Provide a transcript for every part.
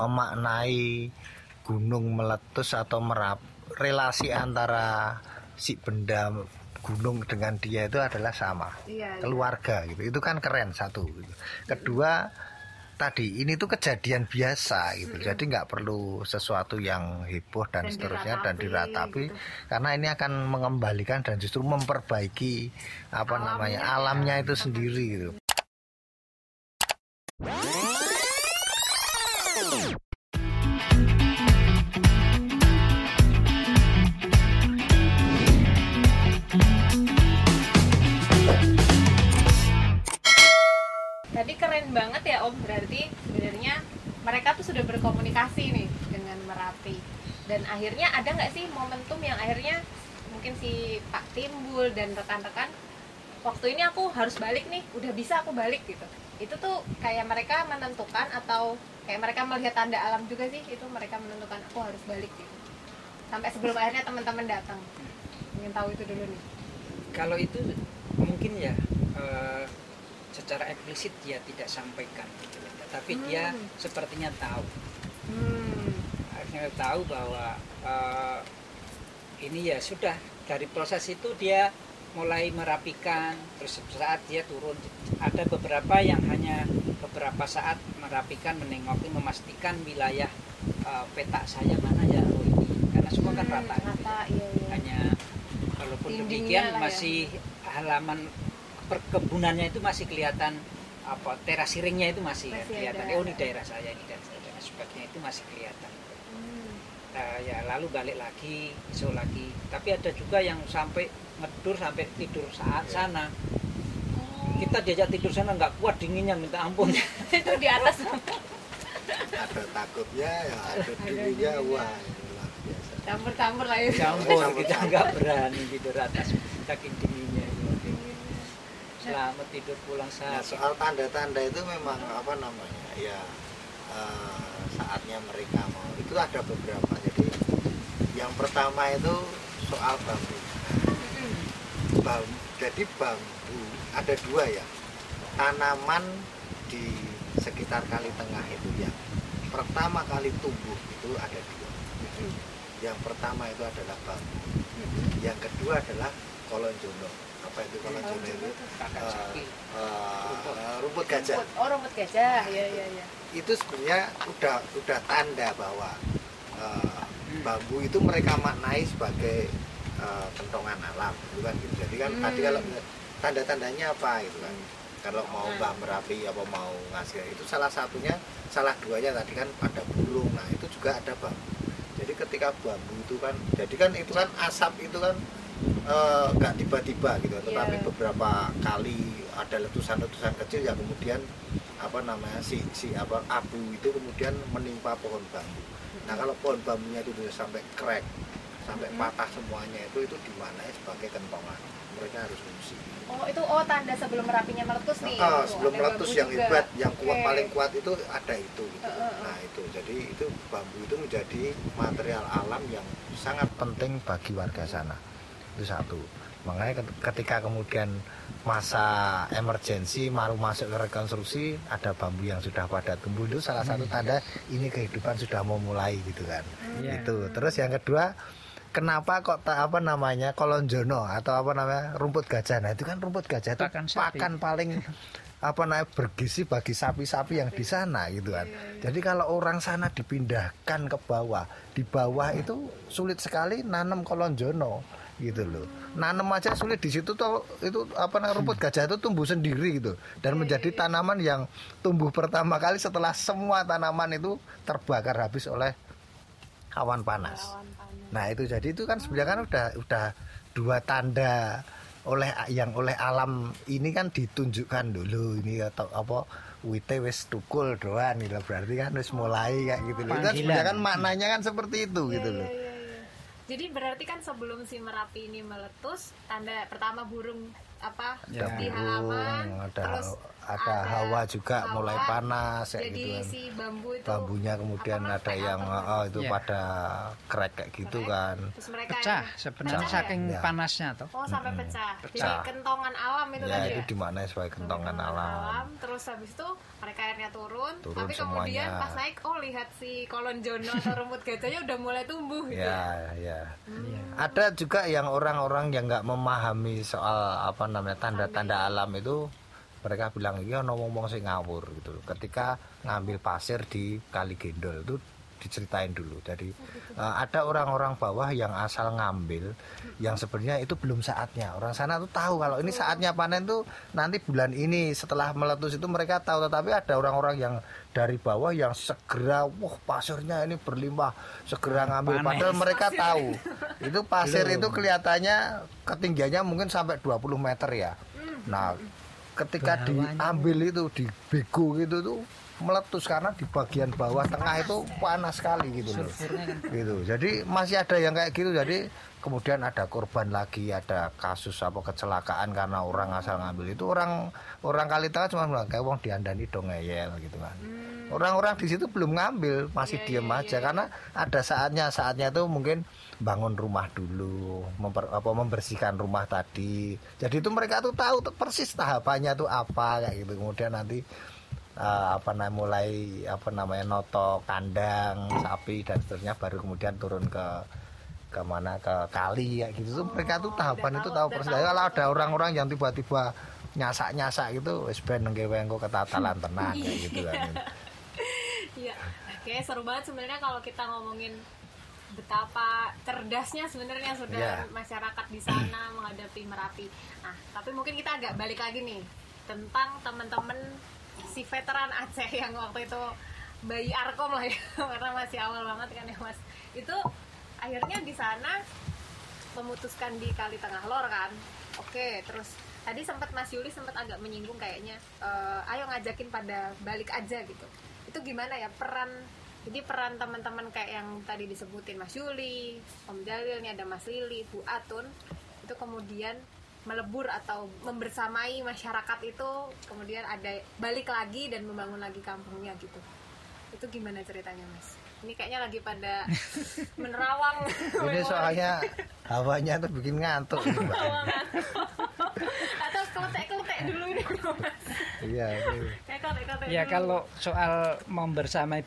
memaknai gunung meletus atau relasi antara si benda gunung dengan dia itu adalah sama, keluarga gitu. Itu kan keren satu. Gitu. Kedua tadi ini tuh kejadian biasa gitu, jadi nggak perlu sesuatu yang heboh dan seterusnya diratapi, dan diratapi gitu. Karena ini akan mengembalikan dan justru memperbaiki alamnya itu sendiri gitu. Tadi keren banget ya Om, berarti sebenarnya mereka tuh sudah berkomunikasi nih dengan Merapi. Dan akhirnya ada nggak sih momentum yang akhirnya mungkin si Pak Timbul dan rekan-rekan, waktu ini aku harus balik nih, udah bisa aku balik gitu. Itu tuh kayak mereka menentukan atau kayak mereka melihat tanda alam juga sih, itu mereka menentukan aku harus balik gitu. Sampai sebelum akhirnya teman-teman datang. Ingin tahu itu dulu nih. Kalau itu mungkin ya... secara eksplisit dia tidak sampaikan, tapi dia sepertinya tahu, akhirnya tahu bahwa ini ya sudah dari proses itu dia mulai merapikan. Terus saat dia turun ada beberapa yang hanya beberapa saat merapikan, menengoki, memastikan wilayah peta saya mana ya ini, karena semua kan rata, rata gitu. Iya. Hanya walaupun demikian masih ya. Halaman perkebunannya itu masih kelihatan, apa teras siringnya itu masih kelihatan. Ada. Oh ini daerah saya, ini daerah saya, dan sebagainya itu masih kelihatan. Nah, ya lalu balik lagi, besok lagi. Tapi ada juga yang sampai ngedur sampai tidur saat sana. Kita diajak tidur sana nggak kuat dinginnya minta ampun. Itu di atas. Ada takutnya, ya ada dinginnya, wah. Campur-campur lah itu. Campur, kita nggak berani tidur atas saking dinginnya. Selamat tidur pulang saat. Nah, soal tanda-tanda itu memang saatnya mereka mau. Itu ada beberapa. Jadi yang pertama itu soal bambu. Jadi bambu ada dua ya. Tanaman di sekitar Kali Tengah itu yang pertama kali tumbuh itu ada dua. Yang pertama itu adalah bambu. Yang kedua adalah kolonjono. Apa itu kalau jenis rumput gajah? Rumput gajah, ya. Itu sebenarnya udah tanda bahwa bambu itu mereka maknai sebagai kentongan alam, bukan gitu. Jadi kan tadi kalau tanda-tandanya apa gitu kan? Kalau mau Merapi apa mau ngasih itu salah duanya tadi kan ada burung, nah itu juga ada bambu. Jadi ketika bambu itu kan, jadi kan itu kan asap itu kan. Gak tiba-tiba gitu, tetapi beberapa kali ada letusan-letusan kecil yang kemudian abu itu kemudian menimpa pohon bambu. Nah kalau pohon bambunya itu sudah sampai crack, sampai patah semuanya itu dimaknai sebagai kentongan. Mereka harus fungsi. Itu tanda sebelum Merapinya meletus nih. Sebelum meletus yang juga hebat, yang kuat paling kuat itu ada itu. Gitu. Nah itu, jadi itu bambu itu menjadi material alam yang sangat penting bagi warga sana. Itu satu, makanya ketika kemudian masa emergensi baru masuk ke rekonstruksi ada bambu yang sudah pada tumbuh, itu salah satu tanda ini kehidupan sudah mau mulai gitu kan. Itu terus yang kedua, kenapa kok kolonjono atau rumput gajah? Nah itu kan rumput gajah itu pakan paling bergizi bagi sapi-sapi yang di sana gitu kan. Jadi kalau orang sana dipindahkan ke bawah, di bawah itu sulit sekali nanam kolonjono gitu loh. Nanam aja sulit di situ tuh, itu rumput gajah itu tumbuh sendiri gitu dan menjadi tanaman yang tumbuh pertama kali setelah semua tanaman itu terbakar habis oleh awan panas. Nah itu jadi itu kan sebenarnya kan udah dua tanda oleh alam ini kan ditunjukkan dulu ini atau wite wis tukul doan gitu, berarti kan wis mulai kayak gitu loh. Itu sebenarnya kan maknanya kan seperti itu gitu loh. Jadi berarti kan sebelum si Merapi ini meletus, tanda pertama burung di halaman, terus ada hawa juga hawa, mulai panas kayak gitu kan. Si bambu itu bambunya kemudian ada yang itu ya, pada krek kayak gitu kan. Terus mereka pecah sebenarnya saking ya, panasnya tuh. Oh, sampai pecah. Jadi kentongan alam itu ya, tadi. Ya, itu di mana sebagai kentongan alam. Terus habis itu mereka airnya turun tapi kemudian semuanya, pas naik lihat si kolon jono atau rumput gajahnya udah mulai tumbuh gitu. Ya, ya. Ada juga yang orang-orang yang enggak memahami soal apa namanya tanda-tanda alam itu. Mereka bilang iya ngomong sing ngawur gitu. Ketika ngambil pasir di Kali Gendol itu diceritain dulu. Jadi ada orang-orang bawah yang asal ngambil, yang sebenarnya itu belum saatnya. Orang sana tuh tahu kalau ini saatnya panen tuh nanti bulan ini setelah meletus itu mereka tahu. Tetapi ada orang-orang yang dari bawah yang segera pasirnya ini berlimpah segera ngambil. Padahal mereka tahu itu pasir itu kelihatannya ketinggiannya mungkin sampai 20 meter ya. Nah, ketika diambil itu di bego gitu tuh meletus karena di bagian bawah tengah itu panas sekali gitu loh. Gitu. Jadi masih ada yang kayak gitu. Jadi kemudian ada korban lagi, ada kasus apa kecelakaan karena orang asal ngambil itu orang Kali Tengah cuma bilang kayak wong diandani do ngeyel gitu kan. Orang-orang di situ belum ngambil, masih diem aja karena ada saatnya itu mungkin bangun rumah dulu, membersihkan rumah tadi. Jadi itu mereka tuh tahu persis tahapannya tuh apa kayak gitu. Kemudian nanti mulai noto kandang sapi dan seterusnya baru kemudian turun ke mana ke kali ya gitu. Mereka tuh tahapan itu tahu persis. Kalau ada orang-orang yang tiba-tiba nyasak-nyasak gitu wis ben ngewengko ketatalan tenan kayak gitu kan. Iya. Oke, seru banget sebenarnya kalau kita ngomongin betapa cerdasnya sebenarnya saudara masyarakat di sana menghadapi Merapi. Nah, tapi mungkin kita agak balik lagi nih tentang teman-teman si veteran Aceh yang waktu itu bayi Arkom lah ya, karena masih awal banget kan ya Mas. Itu akhirnya di sana memutuskan di Kali Tengah Lor kan. Oke, terus tadi sempat Mas Yuli sempat agak menyinggung kayaknya ayo ngajakin pada balik aja gitu. Itu gimana ya peran teman-teman kayak yang tadi disebutin Mas Yuli, Om Jalil, ini ada Mas Lili, Bu Atun, itu kemudian melebur atau membersamai masyarakat itu, kemudian ada balik lagi dan membangun lagi kampungnya gitu. Itu gimana ceritanya Mas? Ini kayaknya lagi pada menerawang. Ini soalnya hawanya tuh bikin ngantuk. Atau kelutek-kelutek dulu nih Mas. Iya. Ya kalau soal membersamai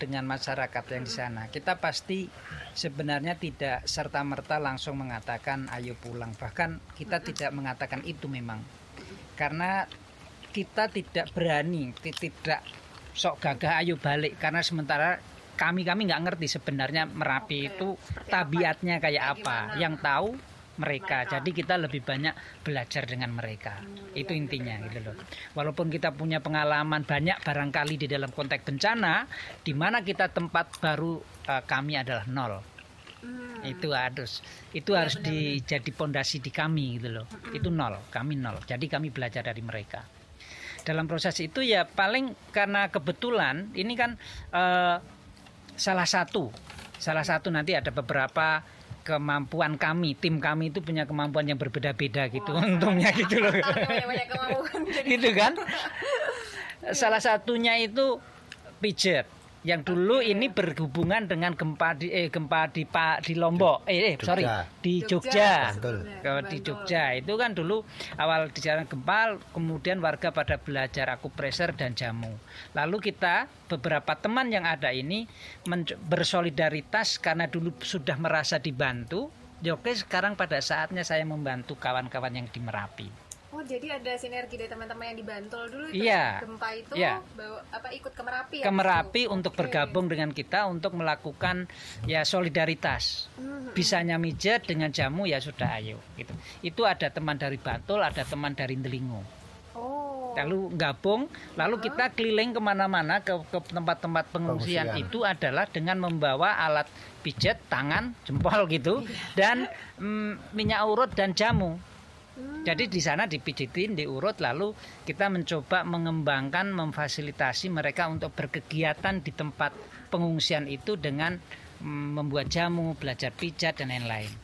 dengan masyarakat yang di sana, kita pasti sebenarnya tidak serta-merta langsung mengatakan ayo pulang. Bahkan kita tidak mengatakan itu memang. Karena kita tidak berani, tidak sok gagah ayo balik karena sementara kami nggak ngerti sebenarnya Merapi itu tabiatnya kayak apa. Yang tahu mereka. Jadi kita lebih banyak belajar dengan mereka. Itu intinya gitu loh. Walaupun kita punya pengalaman banyak barangkali di dalam konteks bencana, di mana kita tempat baru kami adalah nol. Itu harus dijadi pondasi di kami gitu loh. Itu nol, kami nol. Jadi kami belajar dari mereka. Dalam proses itu ya paling karena kebetulan ini kan Salah satu nanti ada beberapa kemampuan kami, tim kami itu punya kemampuan yang berbeda-beda gitu. Untungnya gitu loh. Gitu kan? Salah satunya itu pijet. Yang dulu ini berhubungan dengan gempa di Lombok. Di Jogja. Di Jogja itu kan dulu awal di jalan gempa, kemudian warga pada belajar akupresur dan jamu. Lalu kita beberapa teman yang ada ini bersolidaritas karena dulu sudah merasa dibantu. Oke, sekarang pada saatnya saya membantu kawan-kawan yang di Merapi. Oh, jadi ada sinergi dari teman-teman yang di Bantul dulu itu gempa itu ikut ke Merapi. Ke Merapi untuk bergabung dengan kita untuk melakukan solidaritas. Bisanya mijet dengan jamu ya sudah ayo gitu. Itu ada teman dari Bantul, ada teman dari Nelingo. Lalu gabung, lalu kita keliling kemana-mana ke tempat-tempat pengungsian itu adalah dengan membawa alat pijet, tangan, jempol gitu dan minyak urut dan jamu. Jadi di sana dipijitin, diurut, lalu kita mencoba mengembangkan, memfasilitasi mereka untuk berkegiatan di tempat pengungsian itu dengan membuat jamu, belajar pijat dan lain-lain.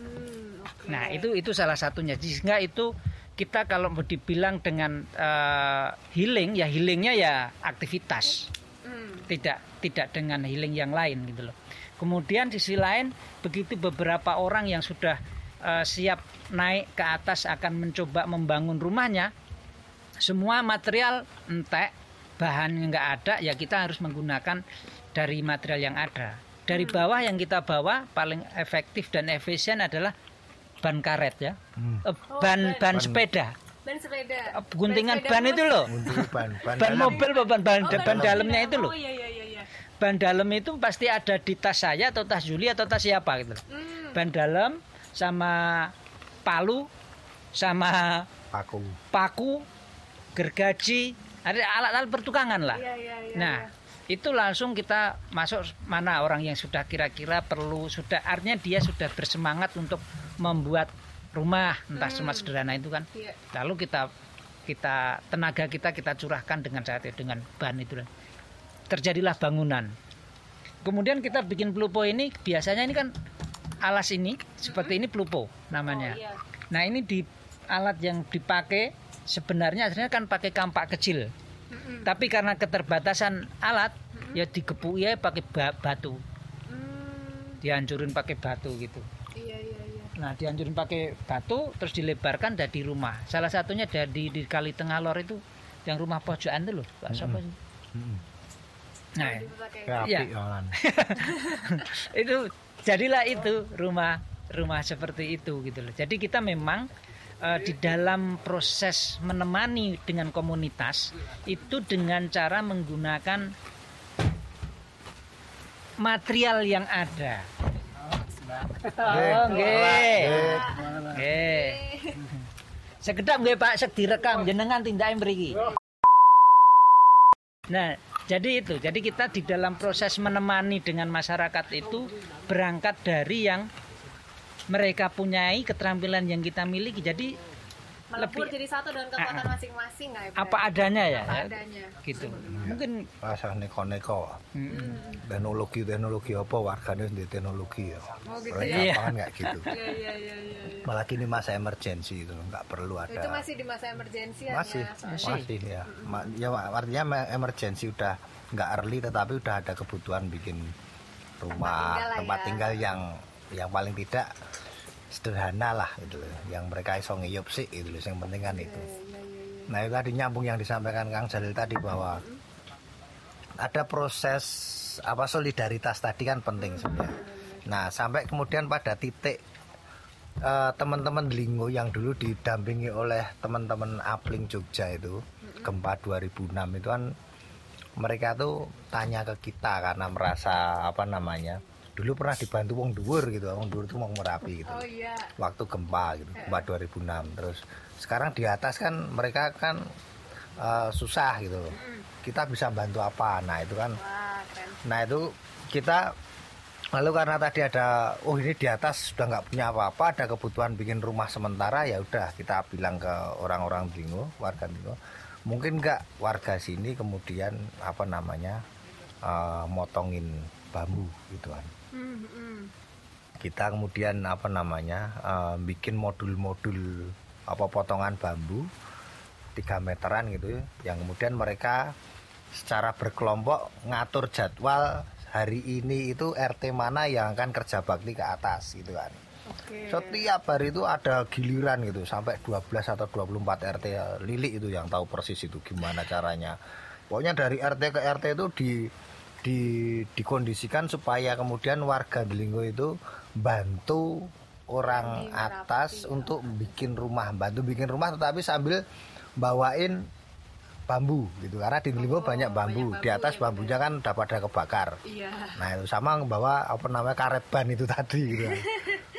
Nah itu salah satunya. Sehingga itu kita kalau mau dibilang dengan healing, ya healingnya ya aktivitas, tidak dengan healing yang lain gitu loh. Kemudian sisi lain, begitu beberapa orang yang sudah siap naik ke atas akan mencoba membangun rumahnya, semua material entek, bahan nggak ada, ya kita harus menggunakan dari material yang ada. Dari bawah yang kita bawa paling efektif dan efisien adalah ban karet ya, ban sepeda. Ban sepeda. Guntingan ban itu loh. Ban mobil, ban dalamnya itu loh. Ban dalam itu pasti ada di tas saya atau tas Juli atau tas siapa gitu. Ban dalam sama palu sama paku, gergaji, ada alat-alat pertukangan lah. Nah, itu langsung kita masuk mana orang yang sudah kira-kira perlu, sudah artinya dia sudah bersemangat untuk membuat rumah, entah cuma sederhana itu kan. Lalu kita tenaga kita curahkan dengan saat itu, dengan ban itu. Terjadilah bangunan. Kemudian kita bikin pelupo ini, biasanya ini kan alas ini seperti ini, pelupo namanya. Nah ini di alat yang dipakai sebenarnya aslinya kan pakai kampak kecil, tapi karena keterbatasan alat ya digepuk ya pakai batu, dihancurin pakai batu gitu. Nah dihancurin pakai batu terus dilebarkan dari rumah. Salah satunya dari di Kali Tengah Lor itu yang rumah pojokan itu loh, Pak Sopo. Nah, ya. Itu jadilah itu rumah seperti itu gitu loh. Jadi kita memang di dalam proses menemani dengan komunitas itu dengan cara menggunakan material yang ada. Nggih. Sekedap nggih Pak, sek direkam jenengan tindake mriki. Nah, jadi itu, jadi kita di dalam proses menemani dengan masyarakat itu berangkat dari yang mereka punyai, keterampilan yang kita miliki. Jadi melebur jadi satu dengan kekuatan masing-masing nggak ya? Apa adanya ya. Apa adanya. Gitu. Mungkin pasah neko-neko. Teknologi apa warganya di teknologi ya. Mereka apaan nggak gitu. Iya. Malah kini masa emergensi itu nggak perlu ada. Itu masih di masa emergensi ya. Masih ya. Ya artinya emergensi udah nggak early tetapi udah ada kebutuhan bikin rumah, tempat tinggal yang paling tidak sederhana lah gitu loh, yang mereka iso ngiyup sih gitu loh, yang penting kan itu. Nah itu tadi nyambung yang disampaikan Kang Jalil tadi bahwa ada proses solidaritas tadi kan penting sebenarnya. Nah sampai kemudian pada titik teman-teman Dlingo yang dulu didampingi oleh teman-teman Apling Jogja itu gempa 2006 itu kan mereka tuh tanya ke kita karena merasa dulu pernah dibantu wong dhuwur itu wong Merapi gitu. Waktu gempa gitu, gempa 2006. Terus sekarang di atas kan mereka kan susah gitu. Kita bisa bantu apa? Nah, itu kan. Nah, itu kita lalu karena tadi ada ini di atas sudah enggak punya apa-apa, ada kebutuhan bikin rumah sementara, ya udah kita bilang ke orang-orang Dlingo, warga Dlingo. Mungkin enggak warga sini kemudian motongin bambu gitu kan. Kita kemudian bikin modul-modul potongan bambu 3 meteran gitu yang kemudian mereka secara berkelompok ngatur jadwal hari ini itu RT mana yang akan kerja bakti ke atas gitu kan. Setiap hari itu ada giliran gitu sampai 12 atau 24 RT Lili itu yang tahu persis itu gimana caranya. Pokoknya dari RT ke RT itu dikondisikan supaya kemudian warga Dlingo itu bantu orang atas untuk bikin rumah tetapi sambil bawain bambu gitu karena di Dlingo banyak bambu, di atas bambunya kan udah pada kebakar. Nah itu sama bawa karet ban itu tadi gitu.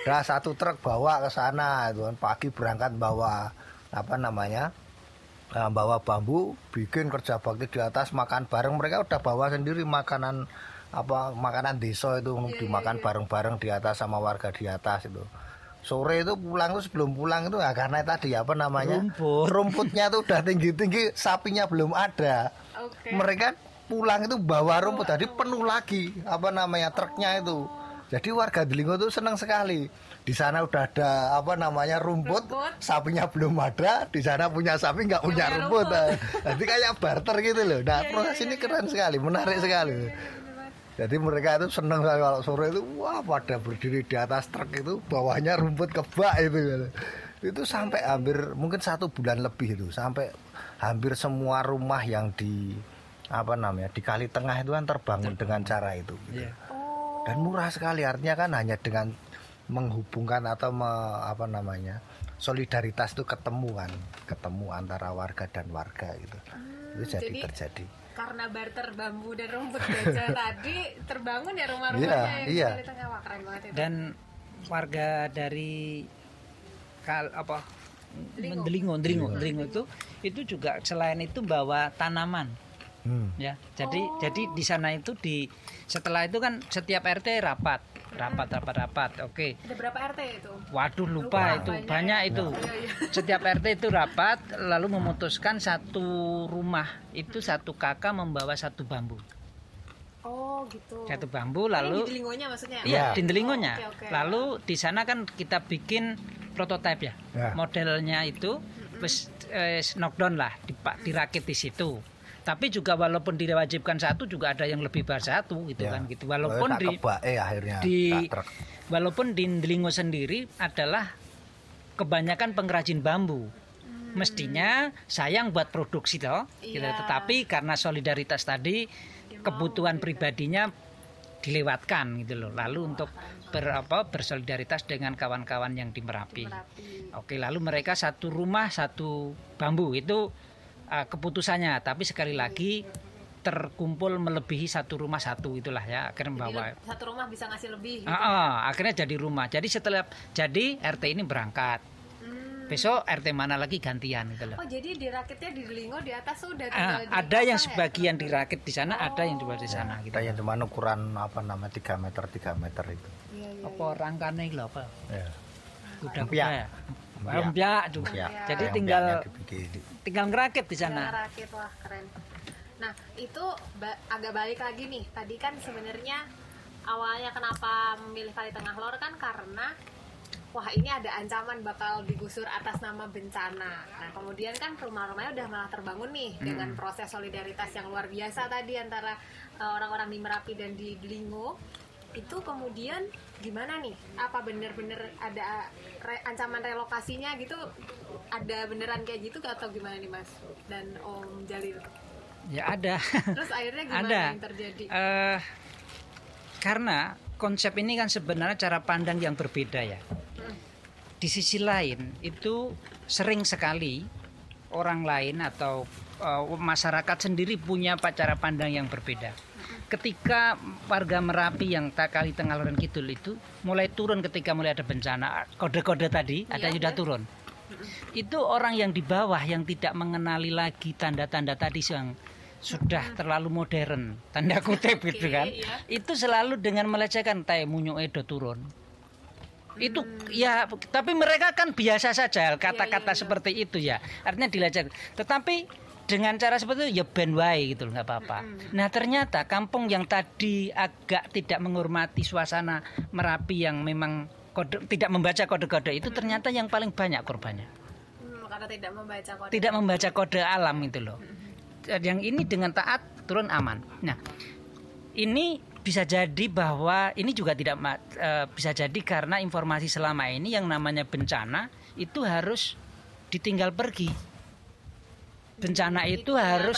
Udah satu truk bawa ke sana itu kan, pagi berangkat bawa bawa bambu, bikin kerja bakti di atas, makan bareng. Mereka udah bawa sendiri makanan makanan desa itu dimakan bareng-bareng di atas sama warga di atas itu. Sore itu pulang tuh sebelum pulang itu karena tadi rumputnya tuh udah tinggi-tinggi, sapinya belum ada. Mereka pulang itu bawa rumput tadi penuh lagi truknya itu. Jadi warga Dlingo itu senang sekali. Di sana udah ada apa namanya rumput. Sapinya belum ada, di sana punya sapi nggak punya rumput. Jadi kayak barter gitu loh. Nah, proses ini keren sekali, menarik sekali. Jadi mereka itu senang sekali kalau sore itu, wah pada berdiri di atas truk itu, bawahnya rumput kebak itu. Itu sampai hampir mungkin 1 bulan lebih itu, sampai hampir semua rumah yang di apa namanya di Kali Tengah itu kan terbangun dengan cara itu. Gitu. Yeah. Dan murah sekali, artinya kan hanya dengan menghubungkan atau apa namanya solidaritas itu ketemu antara warga dan warga gitu. Itu jadi terjadi. Karena barter bambu dan rumput baja tadi terbangun ya rumah-rumahnya yang di tengah. Wah, keren banget itu. Dan warga dari Dlingo itu juga selain itu bawa tanaman. Ya, jadi di sana itu setelah itu kan setiap RT rapat. Oke. Ada berapa RT itu? Waduh, lupa itu. Banyak itu. Ya. Setiap RT itu rapat lalu memutuskan satu rumah itu satu kakak membawa satu bambu. Oh, gitu. Satu bambu lalu di Dlingonya maksudnya? Iya, di Dlingonya. Oh, okay. Lalu di sana kan kita bikin prototipe ya. Modelnya itu wis knockdown lah, dirakit di situ. Tapi juga walaupun diwajibkan satu juga ada yang lebih bar satu gitu ya. Kan gitu. Walaupun walaupun di Dlingo sendiri adalah kebanyakan pengrajin bambu. Mestinya sayang buat produksi toh. Gitu. Tetapi karena solidaritas tadi kebutuhan pribadinya dilewatkan gitu loh. Lalu untuk bersolidaritas dengan kawan-kawan yang di Merapi. Oke, lalu mereka satu rumah satu bambu itu keputusannya, tapi sekali lagi terkumpul melebihi satu rumah satu itulah ya akhirnya membawa satu rumah bisa ngasih lebih gitu. Akhirnya jadi rumah, jadi setelah jadi RT ini berangkat besok RT mana lagi gantian gitu loh. Oh, jadi dirakitnya di Dlingo di atas sudah ada yang sebagian ya? Dirakit di sana, ada yang dibuat di sana gitu. Ada yang cuma ukuran 3 meter itu apa rangkanya itu apa kuda-kuda ya. Mbak juga. Jadi tinggal ngerakit di sana. Ngerakit, wah keren. Nah, itu agak balik lagi nih. Tadi kan sebenarnya awalnya kenapa memilih Kali Tengah Lor kan karena wah ini ada ancaman bakal digusur atas nama bencana. Nah, kemudian kan rumah-rumahnya udah malah terbangun nih dengan proses solidaritas yang luar biasa tadi antara orang-orang di Merapi dan di Dlingo. Itu kemudian gimana nih? Apa bener-bener ada ancaman relokasinya gitu? Ada beneran kayak gitu atau gimana nih Mas dan Om Jalil? Ya ada. Terus akhirnya gimana yang terjadi? Karena konsep ini kan sebenarnya cara pandang yang berbeda ya. Di sisi lain itu sering sekali orang lain atau masyarakat sendiri punya cara pandang yang berbeda. Ketika warga Merapi yang Kali Tengah Lor Kidul itu mulai turun ketika mulai ada bencana, kode-kode tadi ada sudah turun. Itu orang yang di bawah yang tidak mengenali lagi tanda-tanda tadi yang sudah terlalu modern, tanda kutip gitu kan. Itu selalu dengan melecehkan tae munyo edo turun. Itu ya, tapi mereka kan biasa saja kata-kata seperti itu ya. Artinya dilecehkan. Tetapi dengan cara seperti itu ya ben wae gitu nggak apa-apa. Nah ternyata kampung yang tadi agak tidak menghormati suasana Merapi yang memang tidak membaca kode-kode itu ternyata yang paling banyak korbannya. Karena tidak membaca kode. Tidak membaca kode alam itu loh. Yang ini dengan taat turun aman. Nah ini bisa jadi bahwa ini juga tidak bisa jadi karena informasi selama ini yang namanya bencana itu harus ditinggal pergi. Bencana itu harus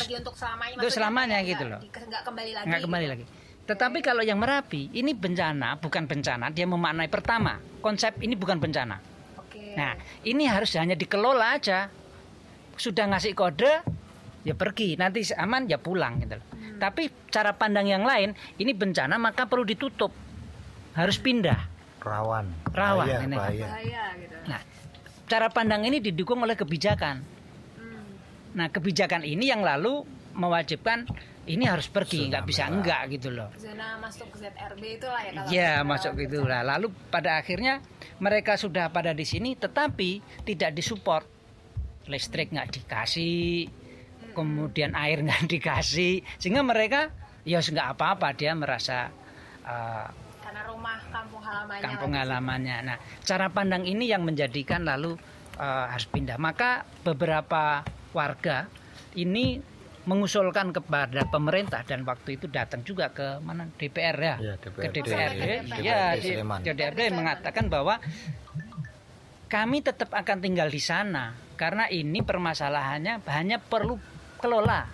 untuk selamanya gitu loh. Nggak kembali lagi. Tetapi kalau yang Merapi ini bencana bukan bencana, dia memaknai pertama konsep ini bukan bencana. Oke. Nah ini harus hanya dikelola aja. Sudah ngasih kode ya pergi, nanti aman ya pulang gitu loh. Tapi cara pandang yang lain ini bencana maka perlu ditutup, harus pindah. Rawan. Bahaya gitu. Nah cara pandang ini didukung oleh kebijakan. Nah kebijakan ini yang lalu mewajibkan ini harus pergi, nggak bisa enggak gitu loh. Zona masuk ZRB itulah ya. Iya masuk itulah. Lalu pada akhirnya mereka sudah pada di sini, tetapi tidak disupport, listrik nggak dikasih, kemudian air nggak dikasih, sehingga mereka ya nggak apa-apa dia merasa sana rumah kampung halamannya. Kampung halamannya. Nah, cara pandang ini yang menjadikan lalu harus pindah. Maka beberapa warga ini mengusulkan kepada pemerintah dan waktu itu datang juga ke mana DPR ya, ya DPRD. Ke DPRD. Ya, DPRD mengatakan bahwa kami tetap akan tinggal di sana karena ini permasalahannya hanya perlu kelola.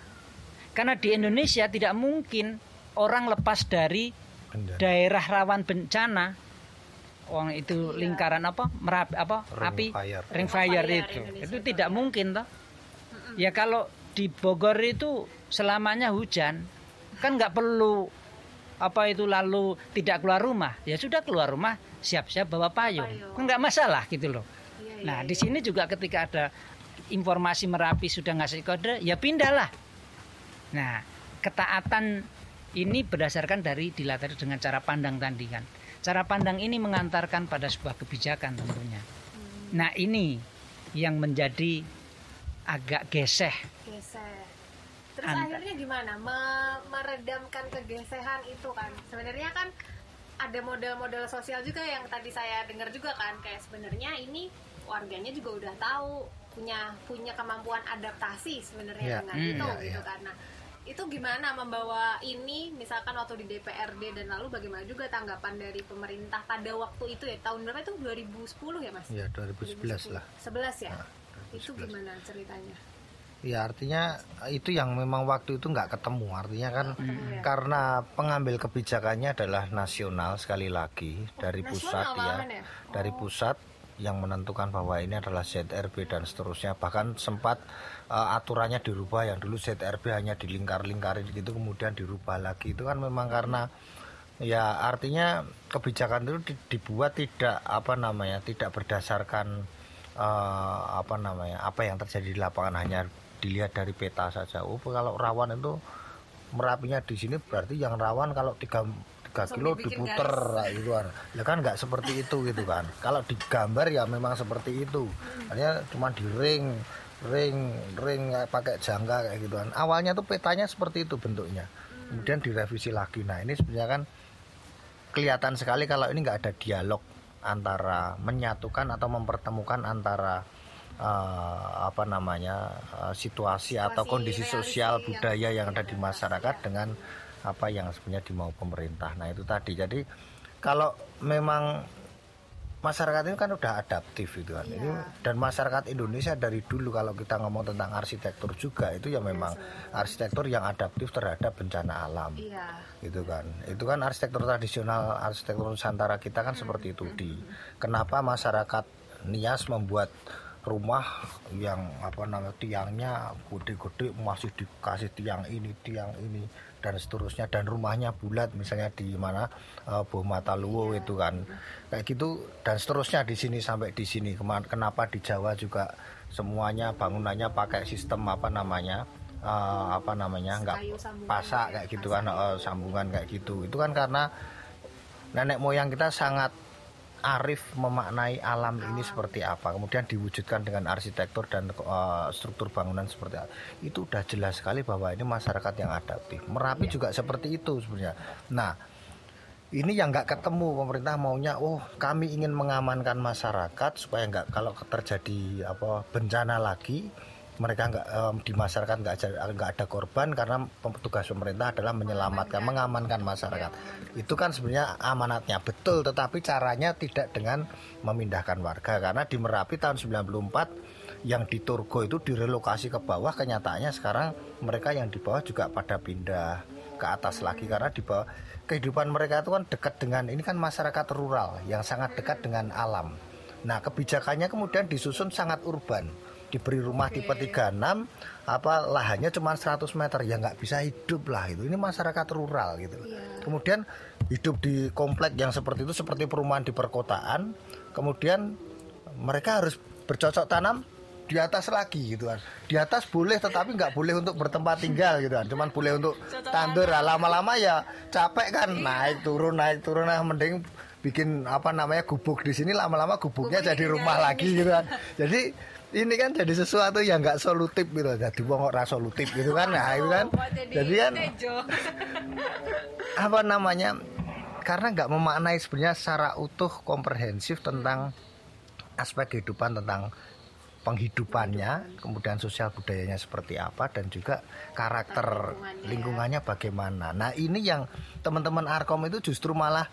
Karena di Indonesia tidak mungkin orang lepas dari daerah rawan bencana. Wong itu lingkaran apa? Merapi apa? Ring fire itu. Indonesia itu tidak mungkin toh. Ya kalau di Bogor itu selamanya hujan, kan nggak perlu apa itu lalu tidak keluar rumah. Ya sudah keluar rumah, siap-siap bawa payung. Kan nggak masalah gitu loh. Nah, di sini juga ketika ada informasi Merapi sudah ngasih kode, ya pindahlah. Nah, ketaatan ini berdasarkan dari dilatari dengan cara pandang tadi kan. Cara pandang ini mengantarkan pada sebuah kebijakan tentunya. Nah ini yang menjadi agak geseh. Terus akhirnya gimana meredamkan kegesehan itu kan? Sebenarnya kan ada model-model sosial juga yang tadi saya dengar juga kan, kayak sebenarnya ini warganya juga udah tahu punya kemampuan adaptasi sebenarnya dengan itu gitu kan. Nah, itu gimana membawa ini misalkan waktu di DPRD dan lalu bagaimana juga tanggapan dari pemerintah pada waktu itu ya, tahun berapa itu 2010 ya Mas? Iya 2011 lah. 11 ya? Nah, 2011. Itu gimana ceritanya? Ya artinya itu yang memang waktu itu nggak ketemu, artinya kan karena pengambil kebijakannya adalah nasional sekali lagi dari pusat ya. Dari pusat yang menentukan bahwa ini adalah ZRB dan seterusnya. Bahkan sempat aturannya dirubah, yang dulu ZRB hanya dilingkar-lingkarin gitu kemudian dirubah lagi. Itu kan memang karena ya artinya kebijakan itu dibuat tidak berdasarkan apa yang terjadi di lapangan, hanya dilihat dari peta saja. Kalau rawan itu Merapinya di sini berarti yang rawan kalau 3 kilo diputer gitu kan. Ya kan enggak seperti itu gitu kan. Kalau digambar ya memang seperti itu. Artinya cuma di ring pakai jangka kayak gitu kan. Awalnya tuh petanya seperti itu bentuknya. Kemudian direvisi lagi. Nah, ini sebenarnya kan kelihatan sekali kalau ini enggak ada dialog antara menyatukan atau mempertemukan antara situasi atau kondisi sosial budaya yang ada di masyarakat dengan apa yang sebenarnya dimau pemerintah. Nah itu tadi. Jadi kalau memang masyarakat ini kan udah adaptif itu kan. Iya. Ini dan masyarakat Indonesia dari dulu kalau kita ngomong tentang arsitektur juga itu ya memang arsitektur yang adaptif terhadap bencana alam. Iya. Gitu kan. Itu kan arsitektur tradisional, arsitektur Nusantara kita kan seperti itu. Kenapa masyarakat Nias membuat rumah yang tiangnya gede-gede masih dikasih tiang ini dan seterusnya, dan rumahnya bulat misalnya di mana Bumataluwo itu kan kayak gitu dan seterusnya di sini sampai di sini. Kenapa di Jawa juga semuanya bangunannya pakai sistem nggak pasak kayak gitu kan, sambungan kayak gitu. Itu kan karena nenek moyang kita sangat arif memaknai alam ini seperti apa, kemudian diwujudkan dengan arsitektur dan struktur bangunan seperti apa. Itu udah jelas sekali bahwa ini masyarakat yang adaptif. Merapi juga seperti itu sebenarnya. Nah, ini yang nggak ketemu. Pemerintah maunya, kami ingin mengamankan masyarakat supaya nggak kalau terjadi bencana lagi, mereka di masyarakat nggak ada korban, karena tugas pemerintah adalah menyelamatkan, mengamankan masyarakat. Itu kan sebenarnya amanatnya betul, tetapi caranya tidak dengan memindahkan warga. Karena di Merapi tahun 1994 yang di Turgo itu direlokasi ke bawah, kenyataannya sekarang mereka yang di bawah juga pada pindah ke atas lagi, karena di bawah kehidupan mereka itu kan dekat dengan ini kan masyarakat rural yang sangat dekat dengan alam. Nah kebijakannya kemudian disusun sangat urban, diberi rumah tipe 36, lahannya cuma 100 meter, ya nggak bisa hidup lah itu. Ini masyarakat rural gitu. Yeah. Kemudian hidup di komplek yang seperti itu, seperti perumahan di perkotaan. Kemudian mereka harus bercocok tanam di atas lagi gitu kan. Di atas boleh, tetapi nggak boleh untuk bertempat tinggal gitu kan. Cuman boleh untuk tandur. Lama-lama ya capek kan, naik turun. Nah, mending bikin gubuk di sini, lama-lama gubuknya jadi rumah lagi gitu kan. Jadi ini kan jadi sesuatu yang nggak solutif gitu, jadi wong ora solutif gitu kan, nah itu kan, jadi kan karena nggak memaknai sebenarnya secara utuh komprehensif tentang aspek kehidupan, tentang penghidupannya, kemudian sosial budayanya seperti apa, dan juga karakter lingkungannya bagaimana. Nah ini yang teman-teman Arkom itu justru malah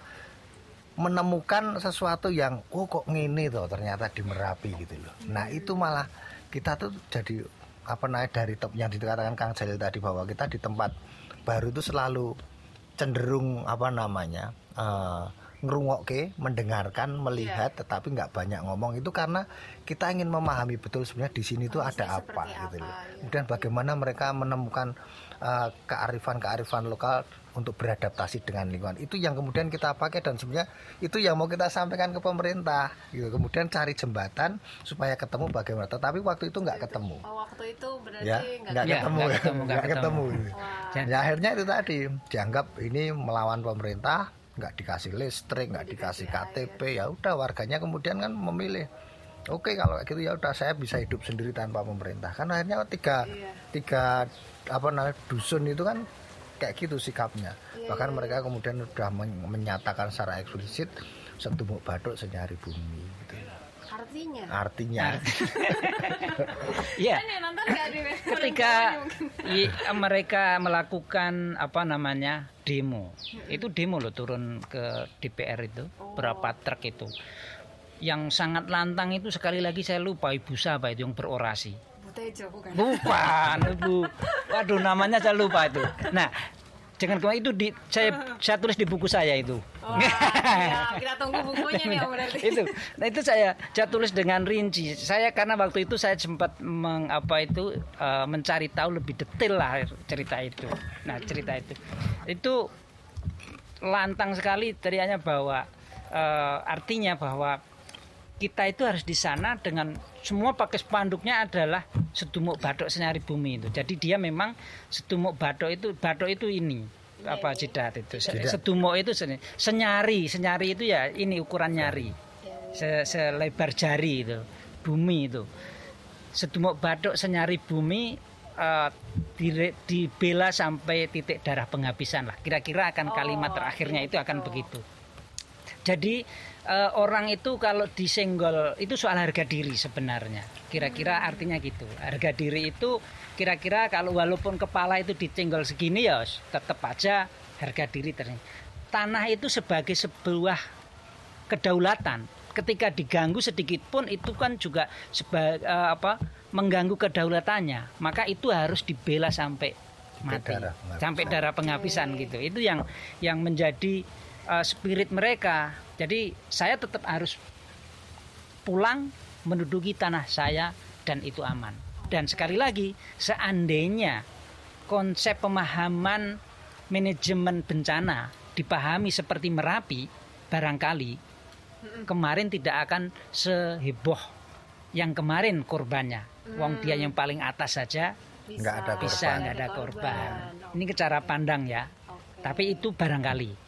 menemukan sesuatu yang kok ngini toh ternyata di Merapi gitu loh. Nah itu malah kita tuh jadi dari yang dikatakan Kang Jalil tadi, bahwa kita di tempat baru itu selalu cenderung ngerungokke, mendengarkan, melihat, tetapi nggak banyak ngomong. Itu karena kita ingin memahami betul sebenarnya di sini itu ada apa gitu loh. Kemudian bagaimana mereka menemukan kearifan-kearifan lokal untuk beradaptasi dengan lingkungan. Itu yang kemudian kita pakai, dan sebenarnya itu yang mau kita sampaikan ke pemerintah gitu. Kemudian cari jembatan supaya ketemu bagaimana. Tetapi waktu itu nggak ketemu. Waktu itu berarti nggak ketemu. Wow. Ya akhirnya itu tadi dianggap ini melawan pemerintah, nggak dikasih listrik, nggak dikasih KTP. Ya udah, warganya kemudian kan memilih, oke, kalau gitu ya udah saya bisa hidup sendiri tanpa pemerintah. Kan akhirnya tiga dusun itu kan kayak gitu sikapnya. Bahkan mereka kemudian sudah menyatakan secara eksplisit setumbuk bathuk senyari bumi gitu. Artinya. Iya. Ketika mereka melakukan demo. Itu demo loh, turun ke DPR itu, berapa truk itu. Yang sangat lantang itu, sekali lagi saya lupa ibu siapa itu yang berorasi. Bukan, Bu. Waduh, namanya saya lupa itu. Nah, jangan kemana itu saya tulis di buku saya itu. Oh, ya, kita tunggu bukunya nih Om berarti. Itu saya tulis dengan rinci. Saya karena waktu itu saya sempat mencari tahu lebih detail lah cerita itu. Nah, cerita itu lantang sekali teriaknya bahwa artinya bahwa kita itu harus di sana dengan semua pakai spanduknya adalah setumuk bathuk senyari bumi itu. Jadi dia memang setumuk bathuk itu ini jidat itu. Setumuk itu senyari itu ya ini ukuran nyari. Selebar jari itu. Bumi itu. Setumuk bathuk senyari bumi dibela sampai titik darah penghabisan lah. Kira-kira akan kalimat terakhirnya itu akan begitu. Jadi orang itu kalau disenggol itu soal harga diri sebenarnya. Kira-kira artinya gitu. Harga diri itu kira-kira kalau walaupun kepala itu dicenggol segini ya tetap aja harga diri ternyata. Tanah itu sebagai sebuah kedaulatan. Ketika diganggu sedikit pun itu kan juga mengganggu kedaulatannya. Maka itu harus dibela sampai mati. Sampai darah penghabisan gitu. Itu yang menjadi spirit mereka. Jadi saya tetap harus pulang menduduki tanah saya dan itu aman. Dan sekali lagi, seandainya konsep pemahaman manajemen bencana dipahami seperti Merapi, barangkali kemarin tidak akan seheboh yang kemarin korbannya. Wong dia yang paling atas saja nggak ada korban. Ini cara pandang ya. Tapi itu barangkali.